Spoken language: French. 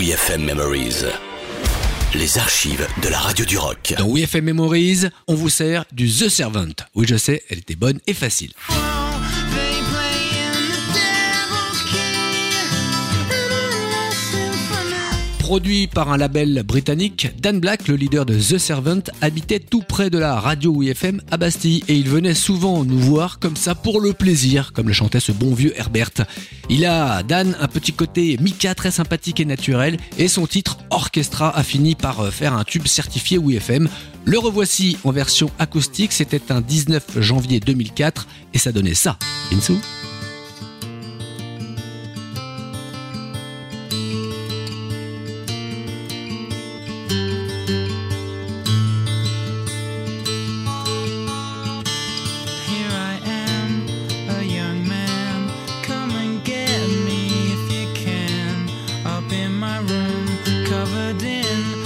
Wii FM Memories. Les archives de la radio du rock. Dans Wii FM Memories, on vous sert du The Servant. Oui, je sais, elle était bonne et facile. Produit par un label britannique, Dan Black, le leader de The Servant, habitait tout près de la radio WFM à Bastille et il venait souvent nous voir comme ça pour le plaisir, comme le chantait ce bon vieux Herbert. Il a, Dan, un petit côté Mika très sympathique et naturel et son titre Orchestra a fini par faire un tube certifié WFM. Le revoici en version acoustique, c'était un 19 janvier 2004 et ça donnait ça. Insou. Covered in